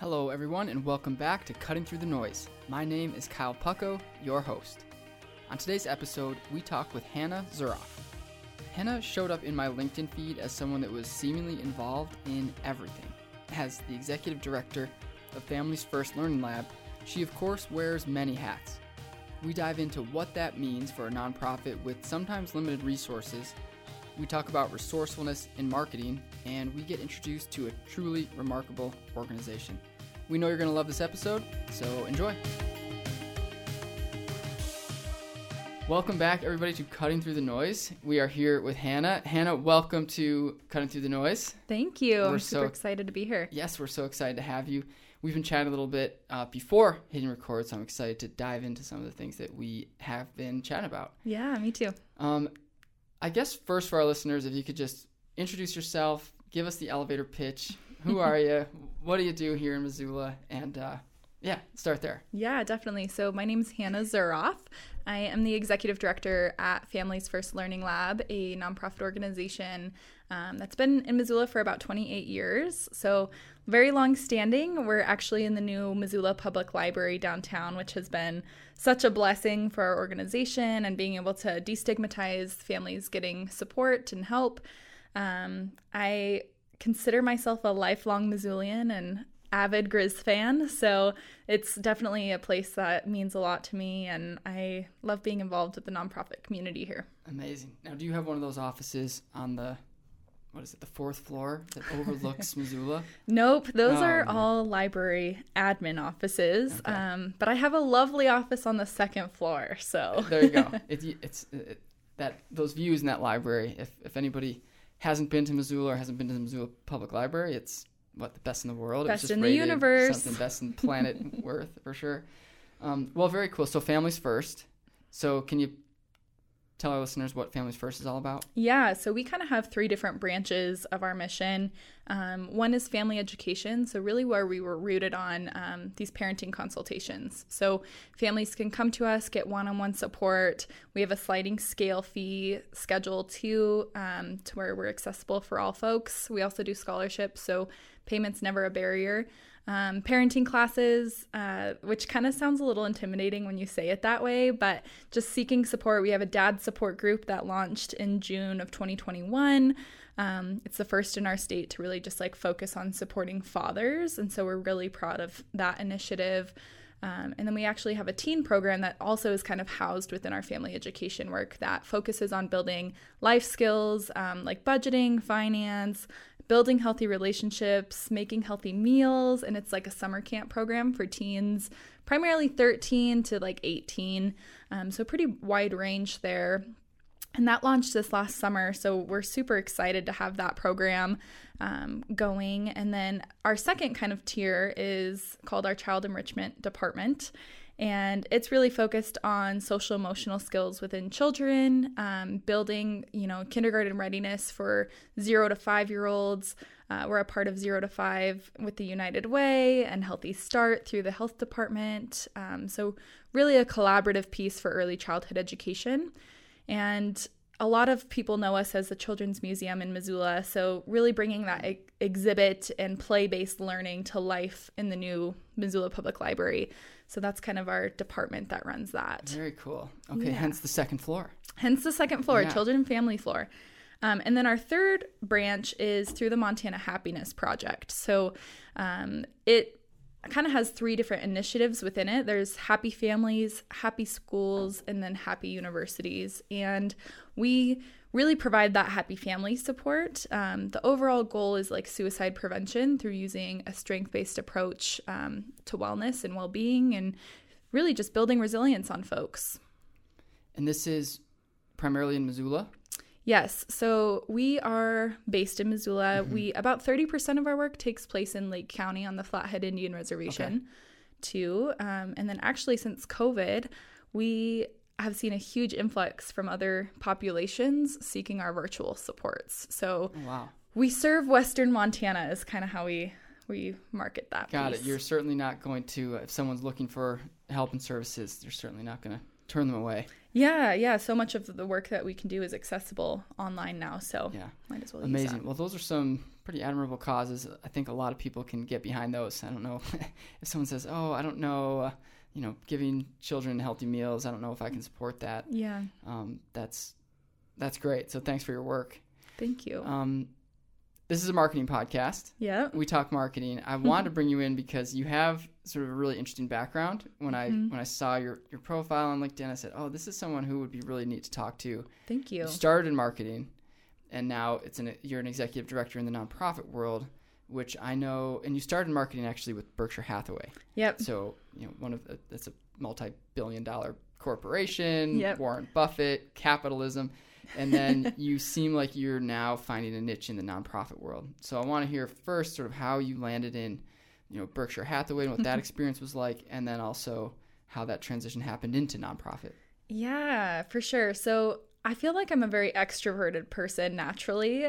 Hello everyone and welcome back to Cutting Through the Noise. My name is Kyle Pucko, your host. On today's episode, we talk with Hannah Zuroff. Hannah showed up in my LinkedIn feed as someone that was seemingly involved in everything. As the executive director of Families First Learning Lab, she of course wears many hats. We dive into what that means for a nonprofit with sometimes limited resources. We talk about resourcefulness in marketing, and we get introduced to a truly remarkable organization. We know you're going to love this episode, so enjoy. Welcome back, everybody, to Cutting Through the Noise. We are here with Hannah. Hannah, welcome to Cutting Through the Noise. Thank you. I'm super excited to be here. Yes, we're so excited to have you. We've been chatting a little bit before hitting record, so I'm excited to dive into some of the things that we have been chatting about. Yeah, me too. I guess first for our listeners, if you could just introduce yourself, give us the elevator pitch. Who are you? What do you do here in Missoula? And start there. Yeah, definitely. So my name's Hannah Zuroff. I am the executive director at Families First Learning Lab, a nonprofit organization that's been in Missoula for about 28 years. So very long standing. We're actually in the new Missoula Public Library downtown, which has been such a blessing for our organization and being able to destigmatize families getting support and help. I consider myself a lifelong Missoulian and avid Grizz fan, so it's definitely a place that means a lot to me, and I love being involved with the nonprofit community here. Amazing. Now, do you have one of those offices on the the fourth floor that overlooks Missoula? Nope. Those are all library admin offices. Okay. But I have a lovely office on the second floor. So there you go. It's that those views in that library. If anybody hasn't been to Missoula or hasn't been to the Missoula Public Library, it's the best in the world. Best in the universe. Something best in planet Earth for sure. Very cool. So Families First. So can you tell our listeners what Families First is all about? Yeah, so we kind of have three different branches of our mission. One is family education, so really where we were rooted on these parenting consultations. So families can come to us, get one-on-one support. We have a sliding scale fee schedule too, to where we're accessible for all folks. We also do scholarships, so payment's never a barrier. Parenting classes, which kind of sounds a little intimidating when you say it that way, but just seeking support. We have a dad support group that launched in June of 2021. It's the first in our state to really just focus on supporting fathers. And so we're really proud of that initiative. And then we actually have a teen program that also is kind of housed within our family education work that focuses on building life skills, like budgeting, finance, building healthy relationships, making healthy meals, and it's a summer camp program for teens, primarily 13 to 18, so pretty wide range there. And that launched this last summer, so we're super excited to have that program going. And then our second kind of tier is called our Child Enrichment Department, and it's really focused on social emotional skills within children, building, kindergarten readiness for 0 to 5-year-olds. We're a part of 0 to 5 with the United Way and Healthy Start through the Health Department. So really a collaborative piece for early childhood education. And a lot of people know us as the Children's Museum in Missoula, so really bringing that exhibit and play-based learning to life in the new Missoula Public Library. So that's kind of our department that runs that. Very cool. Okay, yeah. Hence the second floor. Yeah. Children and family floor. And then our third branch is through the Montana Happiness Project. So it kind of has three different initiatives within it. There's happy families, happy schools, and then happy universities. And we really provide that happy family support. The overall goal is suicide prevention through using a strength-based approach to wellness and well-being and really just building resilience on folks. And this is primarily in Missoula? Yes. So we are based in Missoula. Mm-hmm. About 30% of our work takes place in Lake County on the Flathead Indian Reservation, okay, too. And then actually since COVID, we have seen a huge influx from other populations seeking our virtual supports. So We serve Western Montana is kind of how we market that. Got it. You're certainly not going to, if someone's looking for help and services, you're certainly not going to turn them away. Yeah. So much of the work that we can do is accessible online now. So might as well use that. Amazing. Well, those are some pretty admirable causes. I think a lot of people can get behind those. I don't know if someone says, oh, I don't know, giving children healthy meals. I don't know if I can support that. Yeah. That's great. So thanks for your work. Thank you. This is a marketing podcast. Yeah. We talk marketing. I wanted to bring you in because you have sort of a really interesting background. When I saw your profile on LinkedIn, I said, oh, this is someone who would be really neat to talk to. Thank you. You started in marketing, and now you're an executive director in the nonprofit world, which I know, and you started in marketing actually with Berkshire Hathaway. Yep. So, that's a multi-billion-dollar corporation, Warren Buffett, capitalism. And then you seem like you're now finding a niche in the nonprofit world. So I want to hear first sort of how you landed in, Berkshire Hathaway and what that experience was like, and then also how that transition happened into nonprofit. Yeah, for sure. So I feel like I'm a very extroverted person naturally.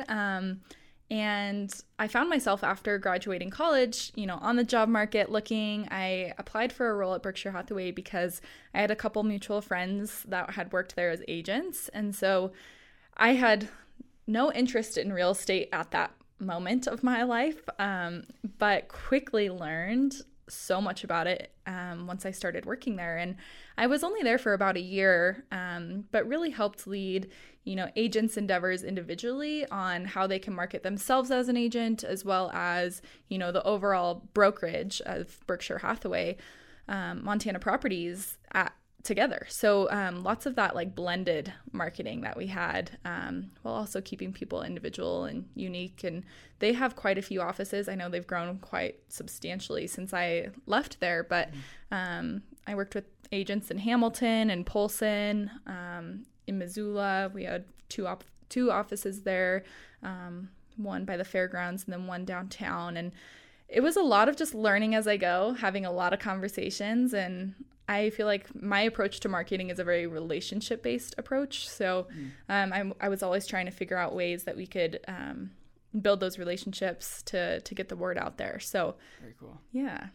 And I found myself after graduating college, on the job market looking. I applied for a role at Berkshire Hathaway because I had a couple mutual friends that had worked there as agents. And so I had no interest in real estate at that moment of my life, but quickly learned so much about it once I started working there. And I was only there for about a year, but really helped lead, agents' endeavors individually on how they can market themselves as an agent, as well as, the overall brokerage of Berkshire Hathaway, Montana Properties together. So lots of that like blended marketing that we had, while also keeping people individual and unique. And they have quite a few offices. I know they've grown quite substantially since I left there, but I worked with agents in Hamilton and Polson, in Missoula. We had two offices there, one by the fairgrounds and then one downtown. And it was a lot of just learning as I go, having a lot of conversations. And I feel like my approach to marketing is a very relationship-based approach. So I was always trying to figure out ways that we could build those relationships to get the word out there. So very cool. Yeah.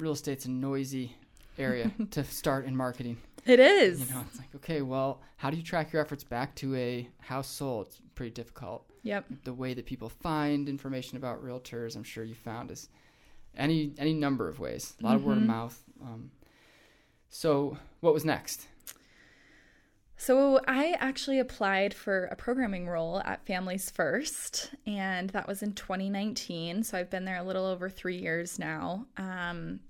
Real estate's a noisy area to start in marketing. It is. It's like, okay, well, how do you track your efforts back to a house sold? It's pretty difficult. Yep. The way that people find information about realtors, I'm sure you found, is any number of ways. A lot of word of mouth. So what was next? So I actually applied for a programming role at Families First, and that was in 2019. So I've been there a little over 3 years now. And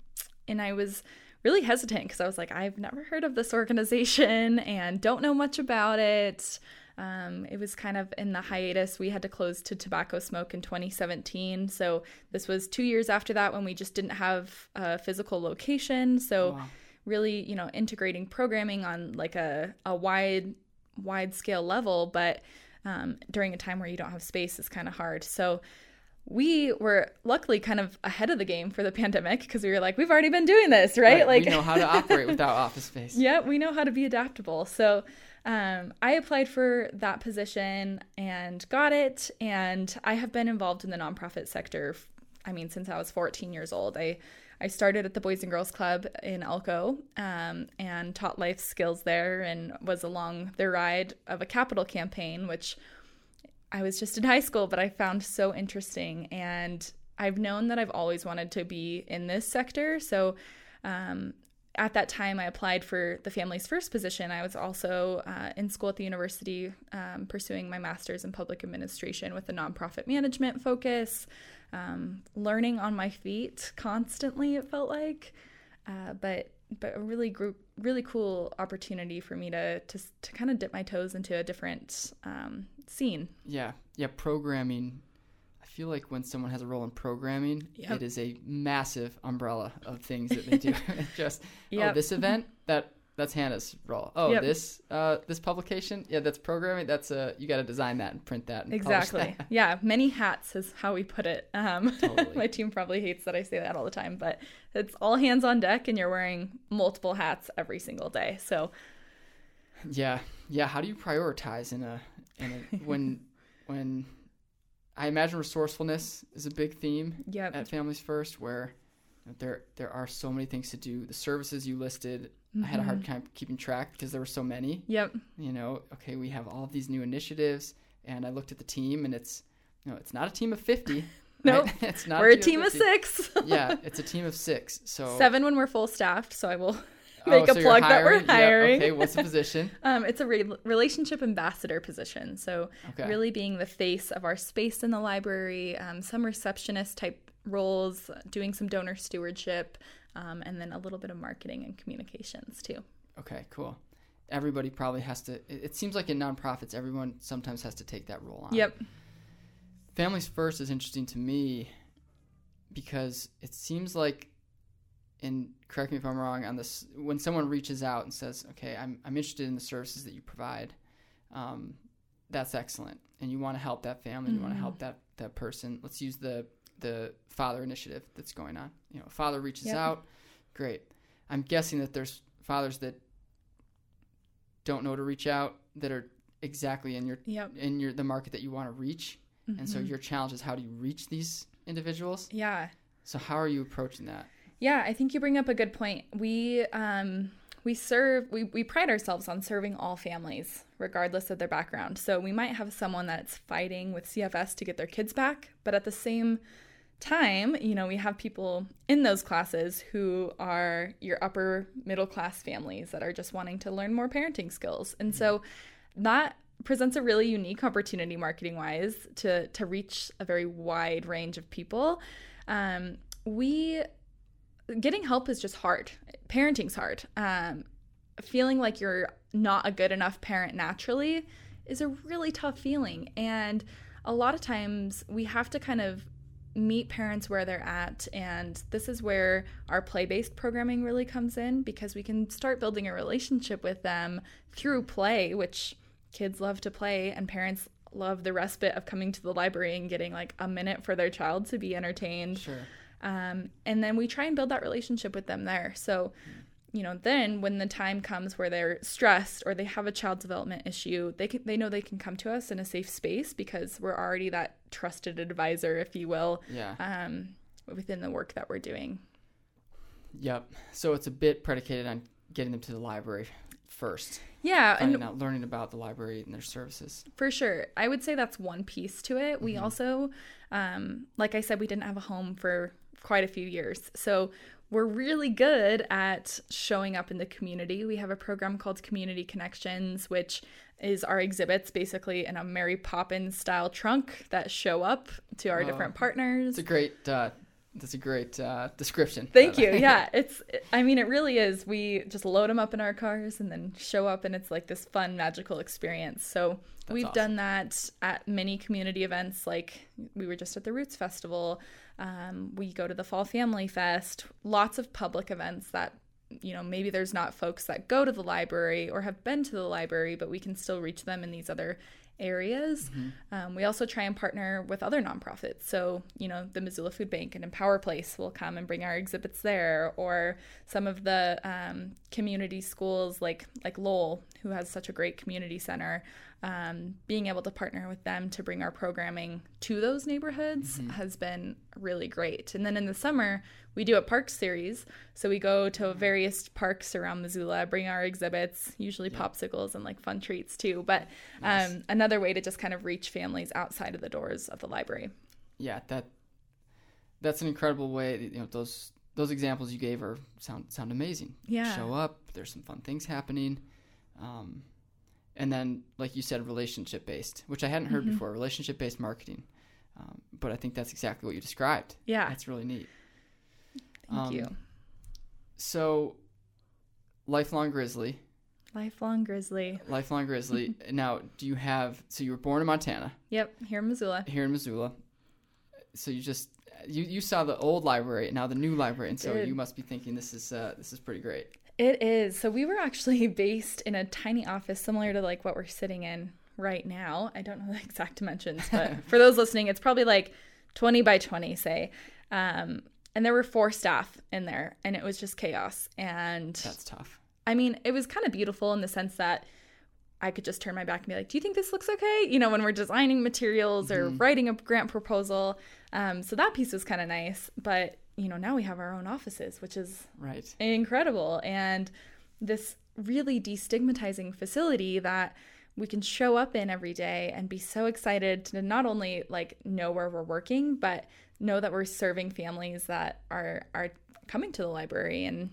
I was really hesitant because I was like, I've never heard of this organization and don't know much about it. It was kind of in the hiatus. We had to close to tobacco smoke in 2017. So this was 2 years after that when we just didn't have a physical location. So wow. Really, integrating programming on like a wide scale level, but during a time where you don't have space is kind of hard. So we were luckily kind of ahead of the game for the pandemic because we were like, we've already been doing this, right? Like, we know how to operate without office space. Yeah, we know how to be adaptable. So I applied for that position and got it. And I have been involved in the nonprofit sector, since I was 14 years old. I started at the Boys and Girls Club in Elko and taught life skills there and was along the ride of a capital campaign, which I was just in high school, but I found so interesting. And I've known that I've always wanted to be in this sector. So at that time, I applied for the Families First position. I was also in school at the university pursuing my master's in public administration with a nonprofit management focus, learning on my feet constantly, it felt like. But a really cool opportunity for me to kind of dip my toes into a different scene. Yeah, programming. I feel like when someone has a role in programming, it is a massive umbrella of things that they do. This event, that's Hannah's role. This publication, that's programming. That's you got to design that and print that. And exactly. That. Yeah, many hats is how we put it. Totally. My team probably hates that I say that all the time, but it's all hands on deck, and you're wearing multiple hats every single day. So, yeah. How do you prioritize in a when I imagine resourcefulness is a big theme at Families First, where There are so many things to do. The services you listed, mm-hmm. I had a hard time keeping track because there were so many. Yep. You know, okay, we have all of these new initiatives, and I looked at the team, and it's, you know, it's not a team of 50. Nope. Right? It's not. We're a team of 6. Yeah, it's a team of 6. So 7 when we're full staffed. So I will make a plug that we're hiring. Yeah, okay, what's the position? It's a relationship ambassador position. So really being the face of our space in the library, some receptionist type roles, doing some donor stewardship, and then a little bit of marketing and communications too. Okay, cool. Everybody probably has to. It seems like in nonprofits, everyone sometimes has to take that role on. Yep. Families First is interesting to me because it seems like, and correct me if I'm wrong on this, when someone reaches out and says, okay, I'm interested in the services that you provide, that's excellent. And you want to help that family, mm-hmm. you want to help that person. Let's use the father initiative that's going on. You know, a father reaches yep. out, great. I'm guessing that there's fathers that don't know to reach out, that are exactly in your yep. the market that you want to reach. Mm-hmm. And so your challenge is, how do you reach these individuals? Yeah. So how are you approaching that? Yeah, I think you bring up a good point. We pride ourselves on serving all families, regardless of their background. So we might have someone that's fighting with CFS to get their kids back, but at the same time, you know, we have people in those classes who are your upper middle class families that are just wanting to learn more parenting skills. And mm-hmm. so that presents a really unique opportunity marketing-wise to reach a very wide range of people. Getting help is just hard. Parenting's hard. Feeling like you're not a good enough parent naturally is a really tough feeling. And a lot of times we have to kind of meet parents where they're at, and this is where our play-based programming really comes in, because we can start building a relationship with them through play, which kids love to play, and parents love the respite of coming to the library and getting like a minute for their child to be entertained. Sure. And then we try and build that relationship with them there. So, you know, then when the time comes where they're stressed or they have a child development issue, they know they can come to us in a safe space because we're already that trusted advisor, if you will, within the work that we're doing. Yep. So it's a bit predicated on getting them to the library first. Yeah. And out learning about the library and their services. For sure. I would say that's one piece to it. We mm-hmm. also, like I said, we didn't have a home for quite a few years. So we're really good at showing up in the community. We have a program called Community Connections, which is our exhibits basically in a Mary Poppins style trunk that show up to our different partners. That's a great description. Thank you. Yeah. It really is. We just load them up in our cars and then show up, and it's like this fun, magical experience. So we've done that at many community events. Like we were just at the Roots Festival. We go to the Fall Family Fest, lots of public events that, you know, maybe there's not folks that go to the library or have been to the library, but we can still reach them in these other areas. Mm-hmm. We also try and partner with other nonprofits. So, you know, the Missoula Food Bank and Empower Place will come and bring our exhibits there, or some of the community schools like Lowell, who has such a great community center. Being able to partner with them to bring our programming to those neighborhoods mm-hmm. has been really great. And then in the summer, we do a park series. So we go to various parks around Missoula, bring our exhibits, usually popsicles and like fun treats too. But nice. Another way to just kind of reach families outside of the doors of the library. Yeah, that's an incredible way. You know, those examples you gave sound amazing. Yeah, show up. There's some fun things happening. And then, like you said, relationship-based, which I hadn't heard mm-hmm. before, relationship-based marketing. But I think that's exactly what you described. Yeah. That's really neat. Thank you. So, Lifelong Grizzly. Now, so you were born in Montana. Yep, here in Missoula. So you just, you saw the old library, now the new library, and so you must be thinking this is pretty great. It is. So we were actually based in a tiny office similar to like what we're sitting in right now. I don't know the exact dimensions, but for those listening, it's probably like 20 by 20, say. And there were 4 staff in there, and it was just chaos. And that's tough. I mean, it was kind of beautiful in the sense that I could just turn my back and be like, do you think this looks okay? You know, when we're designing materials or mm-hmm. writing a grant proposal. So that piece was kind of nice, but you know, now we have our own offices, which is right. incredible. And this really destigmatizing facility that we can show up in every day and be so excited to not only like know where we're working, but know that we're serving families that are coming to the library and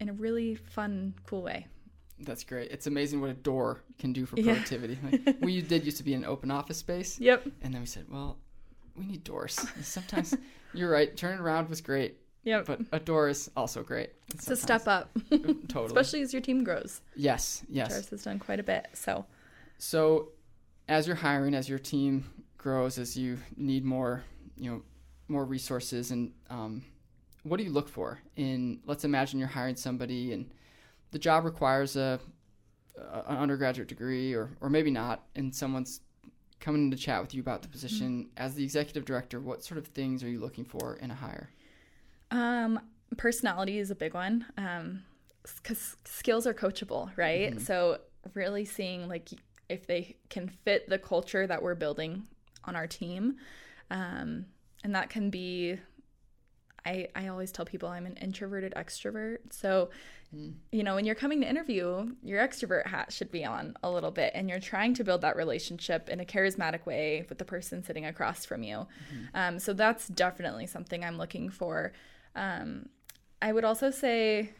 in a really fun, cool way. That's great. It's amazing what a door can do for productivity. Yeah. Like, we did used to be an open office space. Yep. And then we said, well, we need doors. And sometimes you're right. Turning around was great. Yep. But a door is also great. It's a step up. Totally. Especially as your team grows. Yes. Yes. Doris has done quite a bit. So as you're hiring, as your team grows, as you need more, you know, more resources and, what do you look for in, let's imagine you're hiring somebody and the job requires an undergraduate degree or maybe not, and someone's coming to chat with you about the position. Mm-hmm. As the executive director, what sort of things are you looking for in a hire? Personality is a big one, 'cause skills are coachable, right? Mm-hmm. So really seeing like if they can fit the culture that we're building on our team, and that can be... I always tell people I'm an introverted extrovert. So, you know, when you're coming to interview, your extrovert hat should be on a little bit. And you're trying to build that relationship in a charismatic way with the person sitting across from you. Mm-hmm. So that's definitely something I'm looking for. I would also say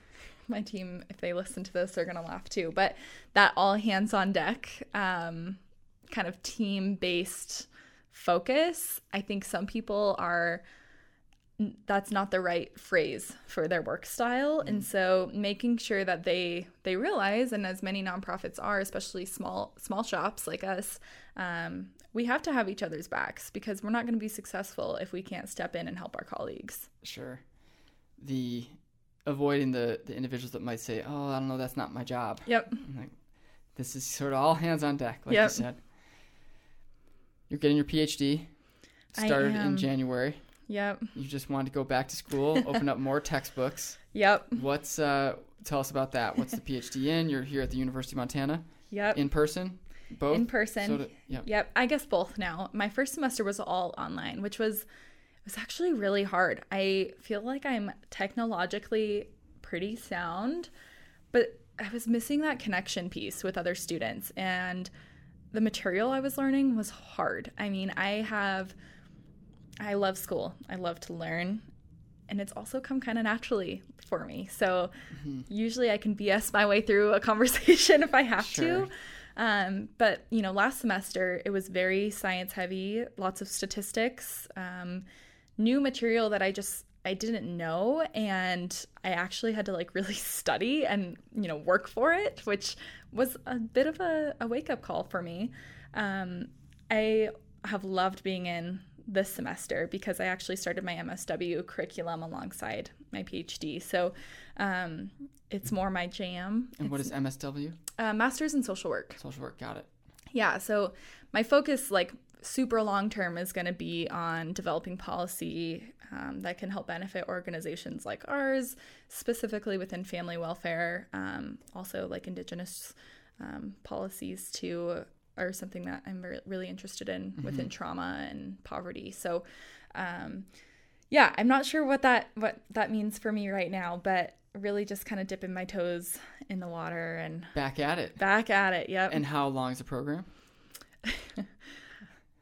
my team, if they listen to this, they're going to laugh too. But that all hands on deck kind of team-based focus, I think some people are – that's not the right phrase for their work style. Mm-hmm. And so making sure that they realize, and as many nonprofits are, especially small shops like us, we have to have each other's backs because we're not going to be successful if we can't step in and help our colleagues. Sure. The avoiding the individuals that might say, oh, I don't know, that's not my job. Yep. I'm like, this is sort of all hands on deck, like you said. You're getting your PhD, started in January. Yep. You just wanted to go back to school, open up more textbooks. Yep. What's tell us about that. What's the PhD in? You're here at the University of Montana. Yep. In person? Both? In person. So yep. I guess both now. My first semester was all online, which was actually really hard. I feel like I'm technologically pretty sound, but I was missing that connection piece with other students. And the material I was learning was hard. I mean, I love school. I love to learn. And it's also come kind of naturally for me. So usually I can BS my way through a conversation if I have to. But, you know, last semester it was very science heavy, lots of statistics, new material that I didn't know. And I actually had to like really study and, you know, work for it, which was a bit of a wake up call for me. I have loved being in this semester because I actually started my MSW curriculum alongside my PhD. So it's more my jam. And what is MSW? Master's in Social Work. Social Work, got it. Yeah, so my focus like super long term is going to be on developing policy that can help benefit organizations like ours, specifically within family welfare, also like Indigenous policies too, or something that I'm really interested in within trauma and poverty. So, I'm not sure what that means for me right now, but really just kind of dipping my toes in the water and back at it. Yep. And how long is the program?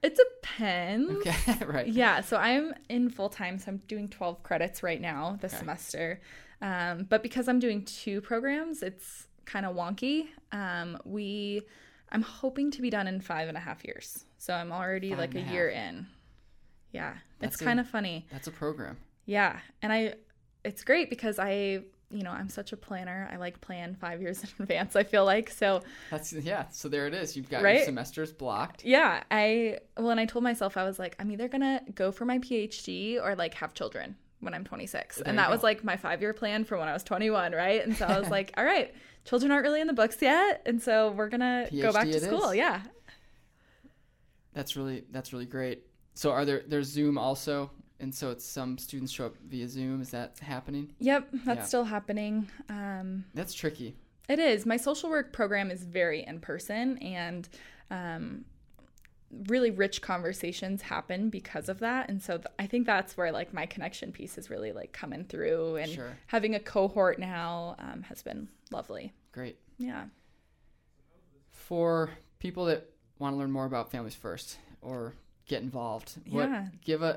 It depends. Okay, right. Yeah. So I'm in full time. So I'm doing 12 credits right now this semester. But because I'm doing two programs, it's kind of wonky. I'm hoping to be done in 5.5 years. So I'm already a year in. Yeah. It's kind of funny. That's a program. Yeah. And it's great because I'm such a planner. I like plan 5 years in advance, I feel like. So so there it is. You've got your semesters blocked. Yeah. And I told myself, I was like, I'm either going to go for my PhD or like have children when I'm 26. There and that was like my 5-year plan from when I was 21, right? And so I was like, all right, children aren't really in the books yet. And so we're going to go back to school. Is. Yeah. That's really great. So there's Zoom also. And so it's some students show up via Zoom. Is that happening? Yep. That's still happening. That's tricky. It is. My social work program is very in person and, really rich conversations happen because of that. And so I think that's where like my connection piece is really like coming through, and sure. having a cohort now has been lovely. Great. Yeah. For people that want to learn more about Families First or get involved, yeah.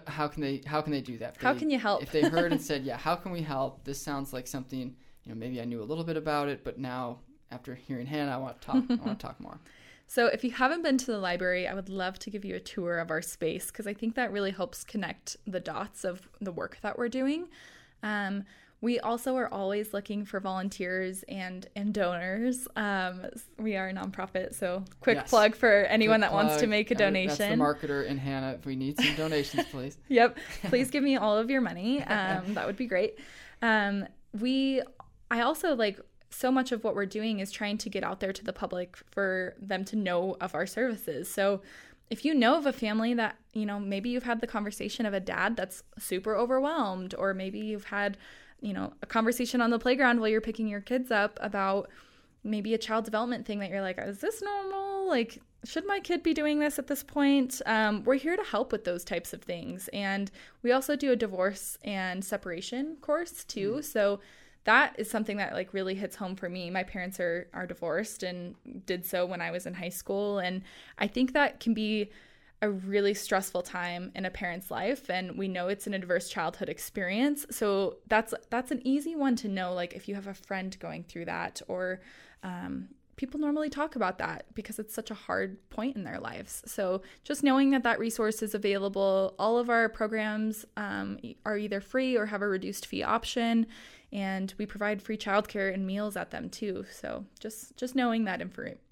How can they do that? How can you help? If they heard and said, yeah, how can we help? This sounds like something, you know, maybe I knew a little bit about it, but now after hearing Hannah, I want to talk more. So if you haven't been to the library, I would love to give you a tour of our space, because I think that really helps connect the dots of the work that we're doing. We also are always looking for volunteers and donors. We are a nonprofit, so quick yes. plug for anyone quick that plug. Wants to make a donation. That's the marketer in Hannah. If we need some donations, please. Yep. Please give me all of your money. That would be great. I also like... so much of what we're doing is trying to get out there to the public for them to know of our services. So if you know of a family that, you know, maybe you've had the conversation of a dad that's super overwhelmed, or maybe you've had, you know, a conversation on the playground while you're picking your kids up about maybe a child development thing that you're like, is this normal? Like, should my kid be doing this at this point? We're here to help with those types of things. And we also do a divorce and separation course too. Mm-hmm. So that is something that like really hits home for me. My parents are divorced and did so when I was in high school. And I think that can be a really stressful time in a parent's life. And we know it's an adverse childhood experience. So that's an easy one to know, like if you have a friend going through that, or people normally talk about that because it's such a hard point in their lives. So just knowing that that resource is available, all of our programs are either free or have a reduced fee option. And we provide free childcare and meals at them too. So just knowing that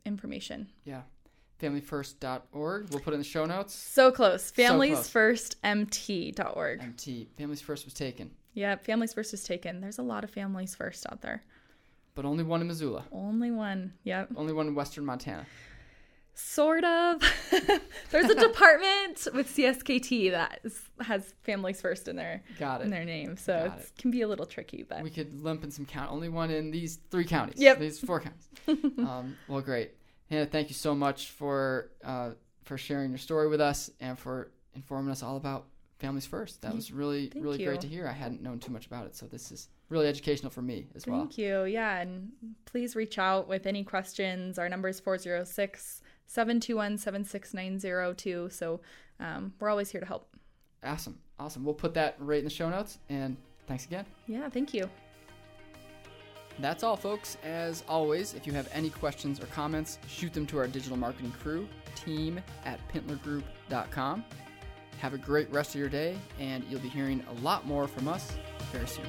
information. Yeah. FamiliesFirst.org. We'll put it in the show notes. So close. FamiliesFirstMT.org. MT. Families First was taken. Yeah. Families First is taken. There's a lot of Families First out there. But only one in Missoula. Only one. Yep. Only one in Western Montana. Sort of. There's a department with CSKT that has Families First in their Got it. In their name, so it can be a little tricky. But we could lump in some count. Only one in these 3 counties. Yep, these 4 counties. Well, great, Hannah. Thank you so much for sharing your story with us and for informing us all about Families First. That was really great to hear. I hadn't known too much about it, so this is really educational for me as well. Thank you. Yeah, and please reach out with any questions. Our number is 406-721-76902. So we're always here to help. Awesome. We'll put that right in the show notes. And thanks again. Yeah, thank you. That's all, folks. As always, if you have any questions or comments, shoot them to our digital marketing crew, team@pintlergroup.com. Have a great rest of your day, and you'll be hearing a lot more from us very soon.